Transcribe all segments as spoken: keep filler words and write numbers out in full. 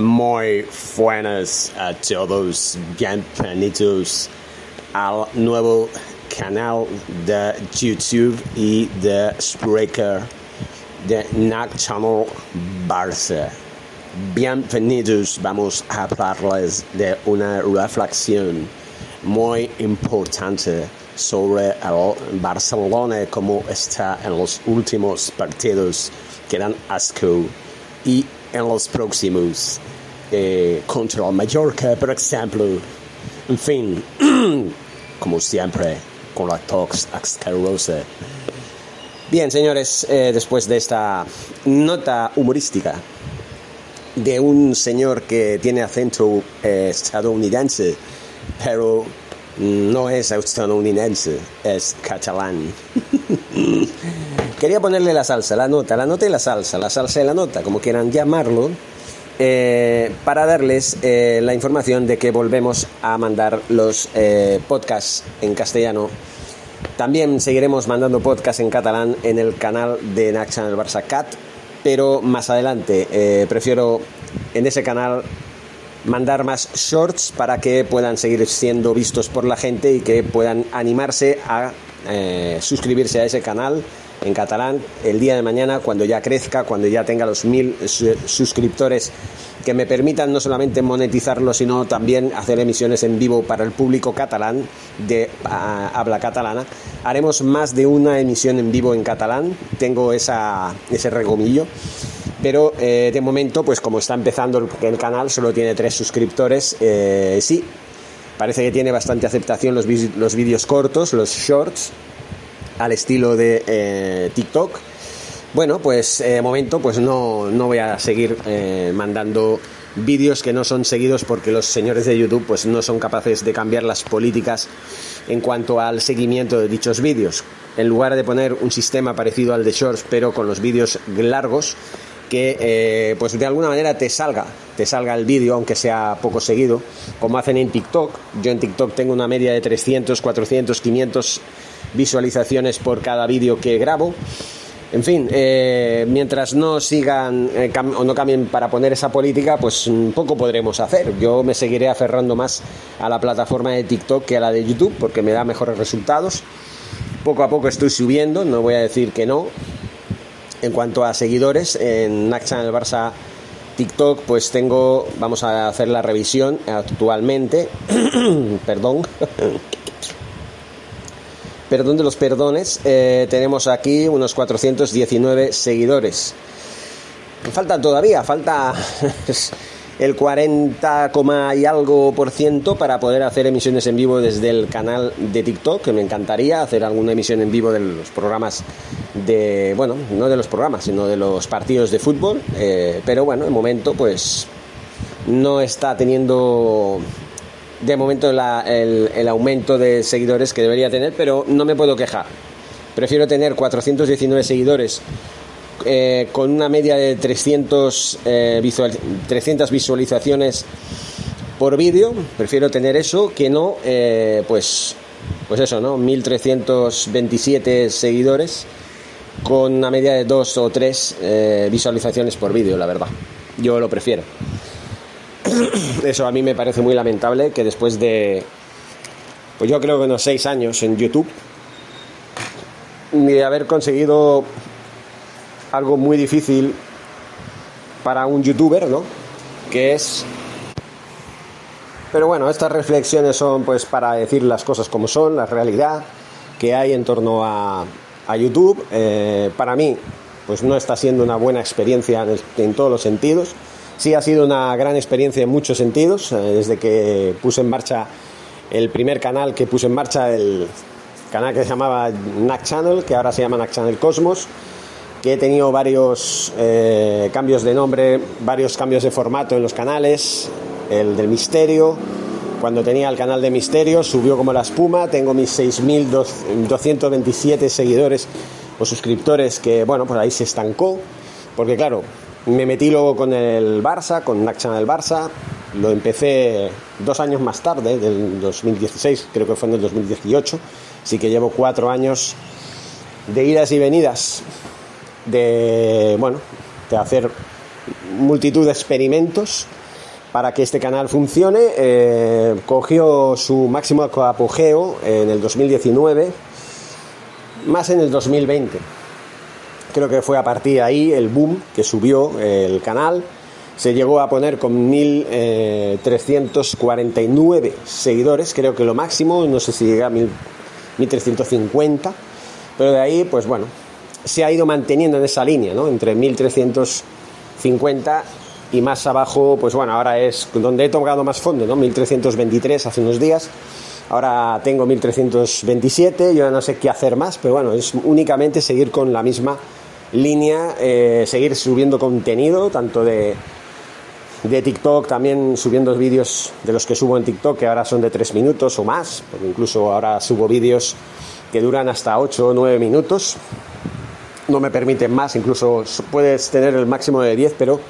Muy buenas a todos, bienvenidos al nuevo canal de YouTube y de Spreaker de N A C Channel Barça. Bienvenidos, vamos a hablarles de una reflexión muy importante sobre el Barcelona, como está en los últimos partidos que dan asco y en los próximos eh, contra el Mallorca, por ejemplo. En fin, como siempre, con la tox asquerosa. Bien, señores, eh, después de esta nota humorística de un señor que tiene acento eh, estadounidense, pero no es estadounidense, es catalán. Quería ponerle la salsa, la nota, la nota y la salsa, la salsa y la nota, como quieran llamarlo, eh, para darles eh, la información de que volvemos a mandar los eh, podcasts en castellano. También seguiremos mandando podcasts en catalán en el canal de Naxan el Barça Cat, pero más adelante eh, prefiero en ese canal mandar más shorts para que puedan seguir siendo vistos por la gente y que puedan animarse a eh, suscribirse a ese canal en catalán el día de mañana, cuando ya crezca, cuando ya tenga los mil suscriptores que me permitan no solamente monetizarlo, sino también hacer emisiones en vivo para el público catalán de a, habla catalana. Haremos más de una emisión en vivo en catalán, tengo esa, ese regomillo, pero eh, de momento, pues como está empezando el, el canal, solo tiene tres suscriptores. Eh, sí, parece que tiene bastante aceptación los, los vídeos cortos, los shorts, al estilo de eh, TikTok. Bueno, pues eh, de momento pues no, no voy a seguir eh, mandando vídeos que no son seguidos, porque los señores de YouTube pues no son capaces de cambiar las políticas en cuanto al seguimiento de dichos vídeos. En lugar de poner un sistema parecido al de Shorts, pero con los vídeos largos, que eh, pues de alguna manera te salga te salga el vídeo, aunque sea poco seguido, como hacen en TikTok. Yo en TikTok tengo una media de trescientos, cuatrocientos, quinientos visualizaciones por cada vídeo que grabo. En fin, eh, mientras no sigan eh, cam- o no cambien para poner esa política, pues poco podremos hacer. Yo me seguiré aferrando más a la plataforma de TikTok que a la de YouTube, porque me da mejores resultados. Poco a poco estoy subiendo, no voy a decir que no. En cuanto a seguidores, en Naxan el Barça TikTok, pues tengo, vamos a hacer la revisión actualmente, perdón, perdón de los perdones, eh, tenemos aquí unos cuatrocientos diecinueve seguidores. Faltan todavía, falta el cuarenta, y algo por ciento para poder hacer emisiones en vivo desde el canal de TikTok, que me encantaría hacer alguna emisión en vivo de los programas de, bueno, no de los programas, sino de los partidos de fútbol, eh, pero bueno, de momento pues no está teniendo de momento la, el, el aumento de seguidores que debería tener, pero no me puedo quejar. Prefiero tener cuatrocientos diecinueve seguidores eh, con una media de trescientos, eh, visual, trescientas visualizaciones por vídeo. Prefiero tener eso que no, eh, pues, pues eso, ¿no? mil trescientos veintisiete seguidores con una media de dos o tres eh, visualizaciones por vídeo, la verdad. Yo lo prefiero. Eso a mí me parece muy lamentable, que después de, pues yo creo que unos seis años en YouTube, de haber conseguido algo muy difícil para un youtuber, ¿no? Que es... Pero bueno, estas reflexiones son pues para decir las cosas como son, la realidad que hay en torno a, a YouTube. Eh, para mí, pues no está siendo una buena experiencia en, el, en todos los sentidos. Sí ha sido una gran experiencia en muchos sentidos, eh, desde que puse en marcha el primer canal que puse en marcha, el canal que se llamaba N A C Channel, que ahora se llama N A C Channel Cosmos, que he tenido varios eh, cambios de nombre, varios cambios de formato en los canales. El del misterio, cuando tenía el canal de misterio, subió como la espuma. Tengo mis seis mil doscientos veintisiete seguidores o suscriptores, que bueno, por ahí se estancó, porque claro, me metí luego con el Barça, con Naxan el Barça. Lo empecé dos años más tarde, del dos mil dieciséis, creo que fue en el dos mil dieciocho, así que llevo cuatro años de idas y venidas, de bueno, de hacer multitud de experimentos para que este canal funcione. Eh, cogió su máximo apogeo en el dos mil diecinueve, más en el dos mil veinte. Creo que fue a partir de ahí el boom que subió el canal. Se llegó a poner con mil trescientos cuarenta y nueve seguidores, creo que lo máximo, no sé si llega a mil trescientos cincuenta, pero de ahí, pues bueno, se ha ido manteniendo en esa línea, ¿no? Entre mil trescientos cincuenta y más abajo, pues bueno, ahora es donde he tocado más fondo, ¿no? mil trescientos veintitrés hace unos días, ahora tengo mil trescientos veintisiete, yo no sé qué hacer más, pero bueno, es únicamente seguir con la misma línea, eh, seguir subiendo contenido, tanto de, de TikTok, también subiendo vídeos de los que subo en TikTok, que ahora son de tres minutos o más, porque incluso ahora subo vídeos que duran hasta ocho o nueve minutos, no me permiten más, incluso puedes tener el máximo de diez, pero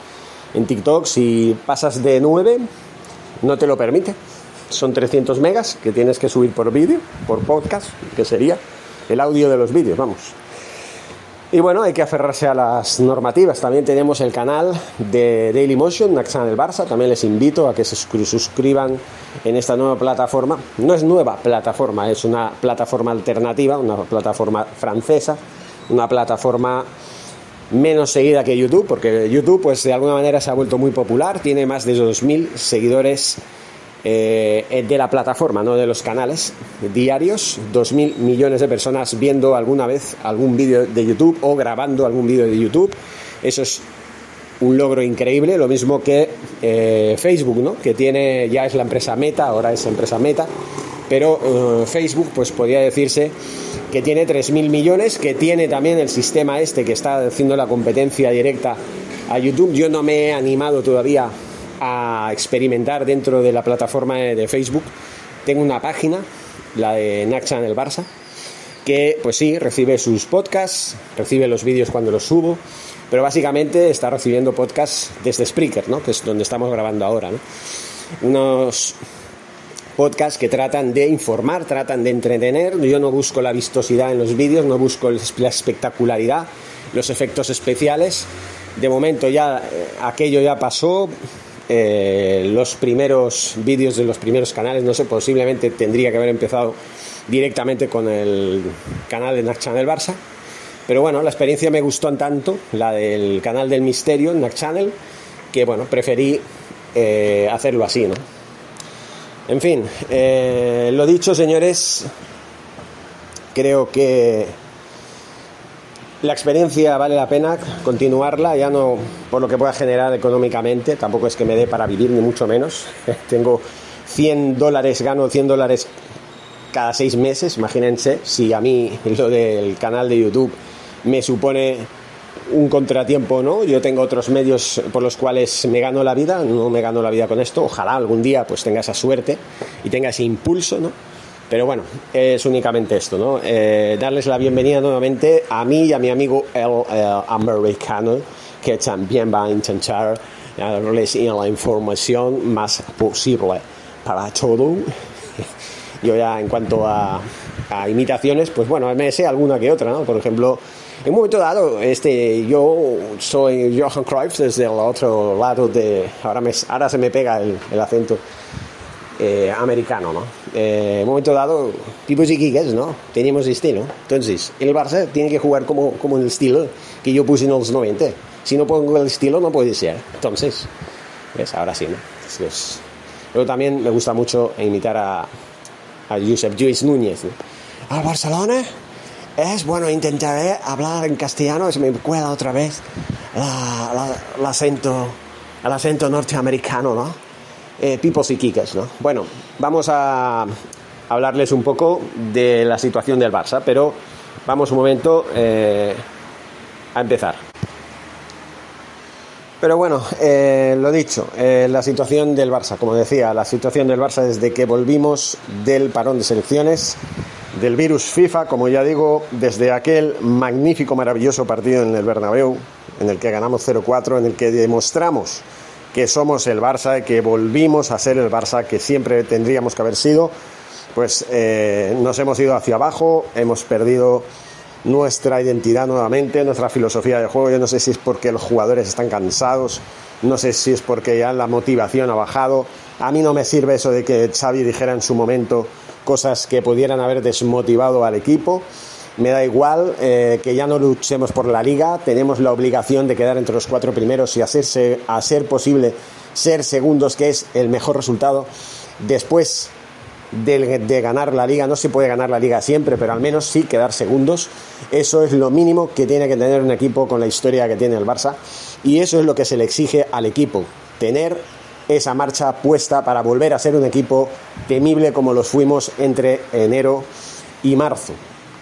en TikTok si pasas de nueve no te lo permite, son trescientos megas que tienes que subir por vídeo, por podcast, que sería el audio de los vídeos, vamos. Y bueno, hay que aferrarse a las normativas. También tenemos el canal de Dailymotion, Naxan el Barça. También les invito a que se suscriban en esta nueva plataforma. No es nueva plataforma, es una plataforma alternativa, una plataforma francesa, una plataforma menos seguida que YouTube, porque YouTube, pues de alguna manera se ha vuelto muy popular. Tiene más de dos mil seguidores eh, de la plataforma, no de los canales diarios. dos mil millones de personas viendo alguna vez algún vídeo de YouTube o grabando algún vídeo de YouTube. Eso es un logro increíble, lo mismo que eh, Facebook, ¿no? Que tiene, ya es la empresa Meta, ahora es empresa Meta, pero eh, Facebook, pues podría decirse que tiene tres mil millones, que tiene también el sistema este que está haciendo la competencia directa a YouTube. Yo no me he animado todavía a experimentar dentro de la plataforma de Facebook. Tengo una página, la de Naxan el Barça, que pues sí, recibe sus podcasts, recibe los vídeos cuando los subo, pero básicamente está recibiendo podcasts desde Spreaker, ¿no? Que es donde estamos grabando ahora, ¿no? Unos podcasts que tratan de informar, tratan de entretener. Yo no busco la vistosidad en los vídeos, no busco la espectacularidad, los efectos especiales. De momento ya eh, aquello ya pasó. Eh, los primeros vídeos de los primeros canales, no sé, posiblemente tendría que haber empezado directamente con el canal de N A C Channel Barça, pero bueno, la experiencia me gustó en tanto, la del canal del misterio, N A C Channel, que bueno, preferí eh, hacerlo así, ¿no? En fin, eh, lo dicho, señores, creo que la experiencia vale la pena continuarla, ya no por lo que pueda generar económicamente, tampoco es que me dé para vivir ni mucho menos. Tengo cien dólares, gano cien dólares cada seis meses, imagínense, si a mí lo del canal de YouTube me supone un contratiempo o no. Yo tengo otros medios por los cuales me gano la vida, no me gano la vida con esto, ojalá algún día pues tenga esa suerte y tenga ese impulso, ¿no? Pero bueno, es únicamente esto, ¿no? Eh, darles la bienvenida nuevamente a mí y a mi amigo el, el americano, que también va a intentar darles la información más posible para todo. Yo ya en cuanto a, a imitaciones, pues bueno, me sé alguna que otra, ¿no? Por ejemplo, en un momento dado, este, yo soy Johan Cruyff desde el otro lado de... Ahora, me, ahora se me pega el, el acento. Eh, americano, ¿no? Eh, en un momento dado, tipos y quiques, ¿no? Teníamos este, ¿no? Entonces, el Barça tiene que jugar como, como el estilo que yo puse en los noventa. Si no pongo el estilo, no puede ser. Entonces, ¿ves? Ahora sí, ¿no? Entonces, pero también me gusta mucho imitar a, a Josep Luis Núñez, ¿no? Al Barcelona es bueno, intentaré hablar en castellano, se me cuela otra vez la, la, el acento, el acento norteamericano, ¿no? Eh, pipos y quiques, ¿no? Bueno, vamos a hablarles un poco de la situación del Barça, pero vamos un momento eh, a empezar. Pero bueno, eh, lo dicho, eh, la situación del Barça, como decía, la situación del Barça desde que volvimos del parón de selecciones, del virus FIFA, como ya digo, desde aquel magnífico, maravilloso partido en el Bernabéu, en el que ganamos cero cuatro, en el que demostramos que somos el Barça, que volvimos a ser el Barça que siempre tendríamos que haber sido, pues eh, nos hemos ido hacia abajo, hemos perdido nuestra identidad nuevamente, nuestra filosofía de juego. Yo no sé si es porque los jugadores están cansados, no sé si es porque ya la motivación ha bajado. A mí no me sirve eso de que Xavi dijera en su momento cosas que pudieran haber desmotivado al equipo. Me da igual eh, que ya no luchemos por la Liga. Tenemos la obligación de quedar entre los cuatro primeros y hacerse, a ser posible ser segundos, que es el mejor resultado después De, de ganar la Liga. No se puede ganar la Liga siempre, pero al menos sí quedar segundos. Eso es lo mínimo que tiene que tener un equipo con la historia que tiene el Barça, y eso es lo que se le exige al equipo, tener esa marcha puesta para volver a ser un equipo temible como los fuimos entre enero y marzo.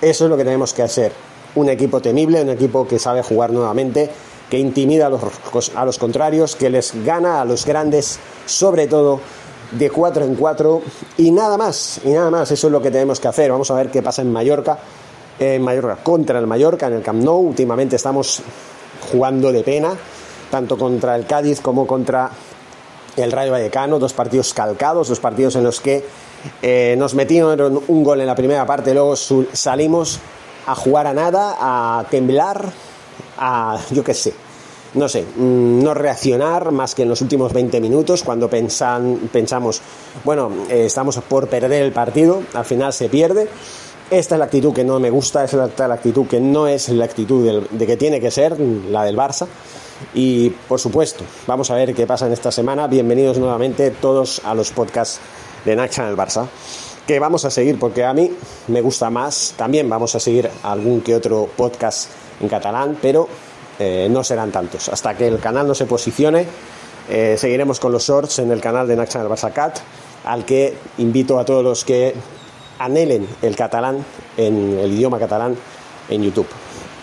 Eso es lo que tenemos que hacer, un equipo temible, un equipo que sabe jugar nuevamente, que intimida a los, a los contrarios, que les gana a los grandes, sobre todo de cuatro en cuatro, y nada más, y nada más, eso es lo que tenemos que hacer. Vamos a ver qué pasa en Mallorca, en Mallorca contra el Mallorca, en el Camp Nou. Últimamente estamos jugando de pena, tanto contra el Cádiz como contra el Rayo Vallecano, dos partidos calcados, dos partidos en los que eh, nos metieron un gol en la primera parte, luego su- salimos a jugar a nada, a temblar, a yo qué sé. No sé, no reaccionar más que en los últimos veinte minutos, cuando pensan, pensamos, bueno, eh, estamos por perder el partido, al final se pierde. Esta es la actitud que no me gusta, esta es la actitud que no es la actitud del, de que tiene que ser, la del Barça. Y, por supuesto, vamos a ver qué pasa en esta semana. Bienvenidos nuevamente todos a los podcasts de N A C Channel Barça, que vamos a seguir porque a mí me gusta más. También vamos a seguir algún que otro podcast en catalán, pero Eh, no serán tantos. Hasta que el canal no se posicione, eh, seguiremos con los shorts en el canal de Naxan el Barça Cat, al que invito a todos los que anhelen el catalán, en el idioma catalán, en YouTube,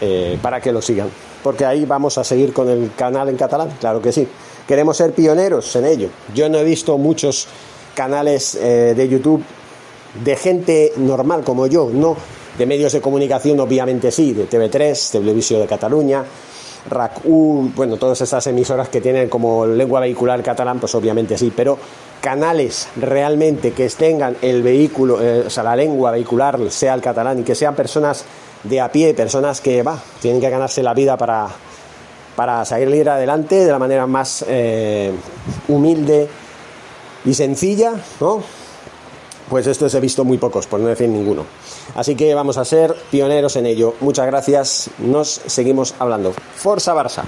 eh, para que lo sigan, porque ahí vamos a seguir con el canal en catalán. Claro que sí, queremos ser pioneros en ello. Yo no he visto muchos canales eh, de YouTube de gente normal como yo, no de medios de comunicación, obviamente sí, de T V tres, Televisión de Cataluña, R A C uno, bueno, todas esas emisoras que tienen como lengua vehicular catalán, pues obviamente sí, pero canales realmente que tengan el vehículo, eh, o sea, la lengua vehicular sea el catalán, y que sean personas de a pie, personas que, bah, tienen que ganarse la vida para, para salir adelante de la manera más eh, humilde y sencilla, ¿no? Pues esto he visto muy pocos, por no decir ninguno. Así que vamos a ser pioneros en ello. Muchas gracias, nos seguimos hablando. ¡Forza Barça!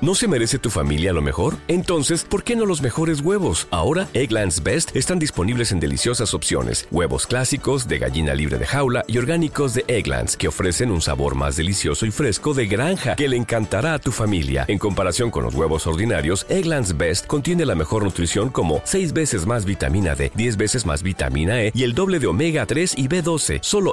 ¿No se merece tu familia lo mejor? Entonces, ¿por qué no los mejores huevos? Ahora, Eggland's Best están disponibles en deliciosas opciones. Huevos clásicos, de gallina libre de jaula y orgánicos de Eggland's, que ofrecen un sabor más delicioso y fresco de granja que le encantará a tu familia. En comparación con los huevos ordinarios, Eggland's Best contiene la mejor nutrición, como seis veces más vitamina D, diez veces más vitamina E y el doble de omega tres y B doce. Solo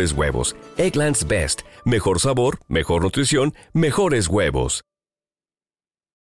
huevos. Eggland's Best, mejor sabor, mejor nutrición, mejores huevos.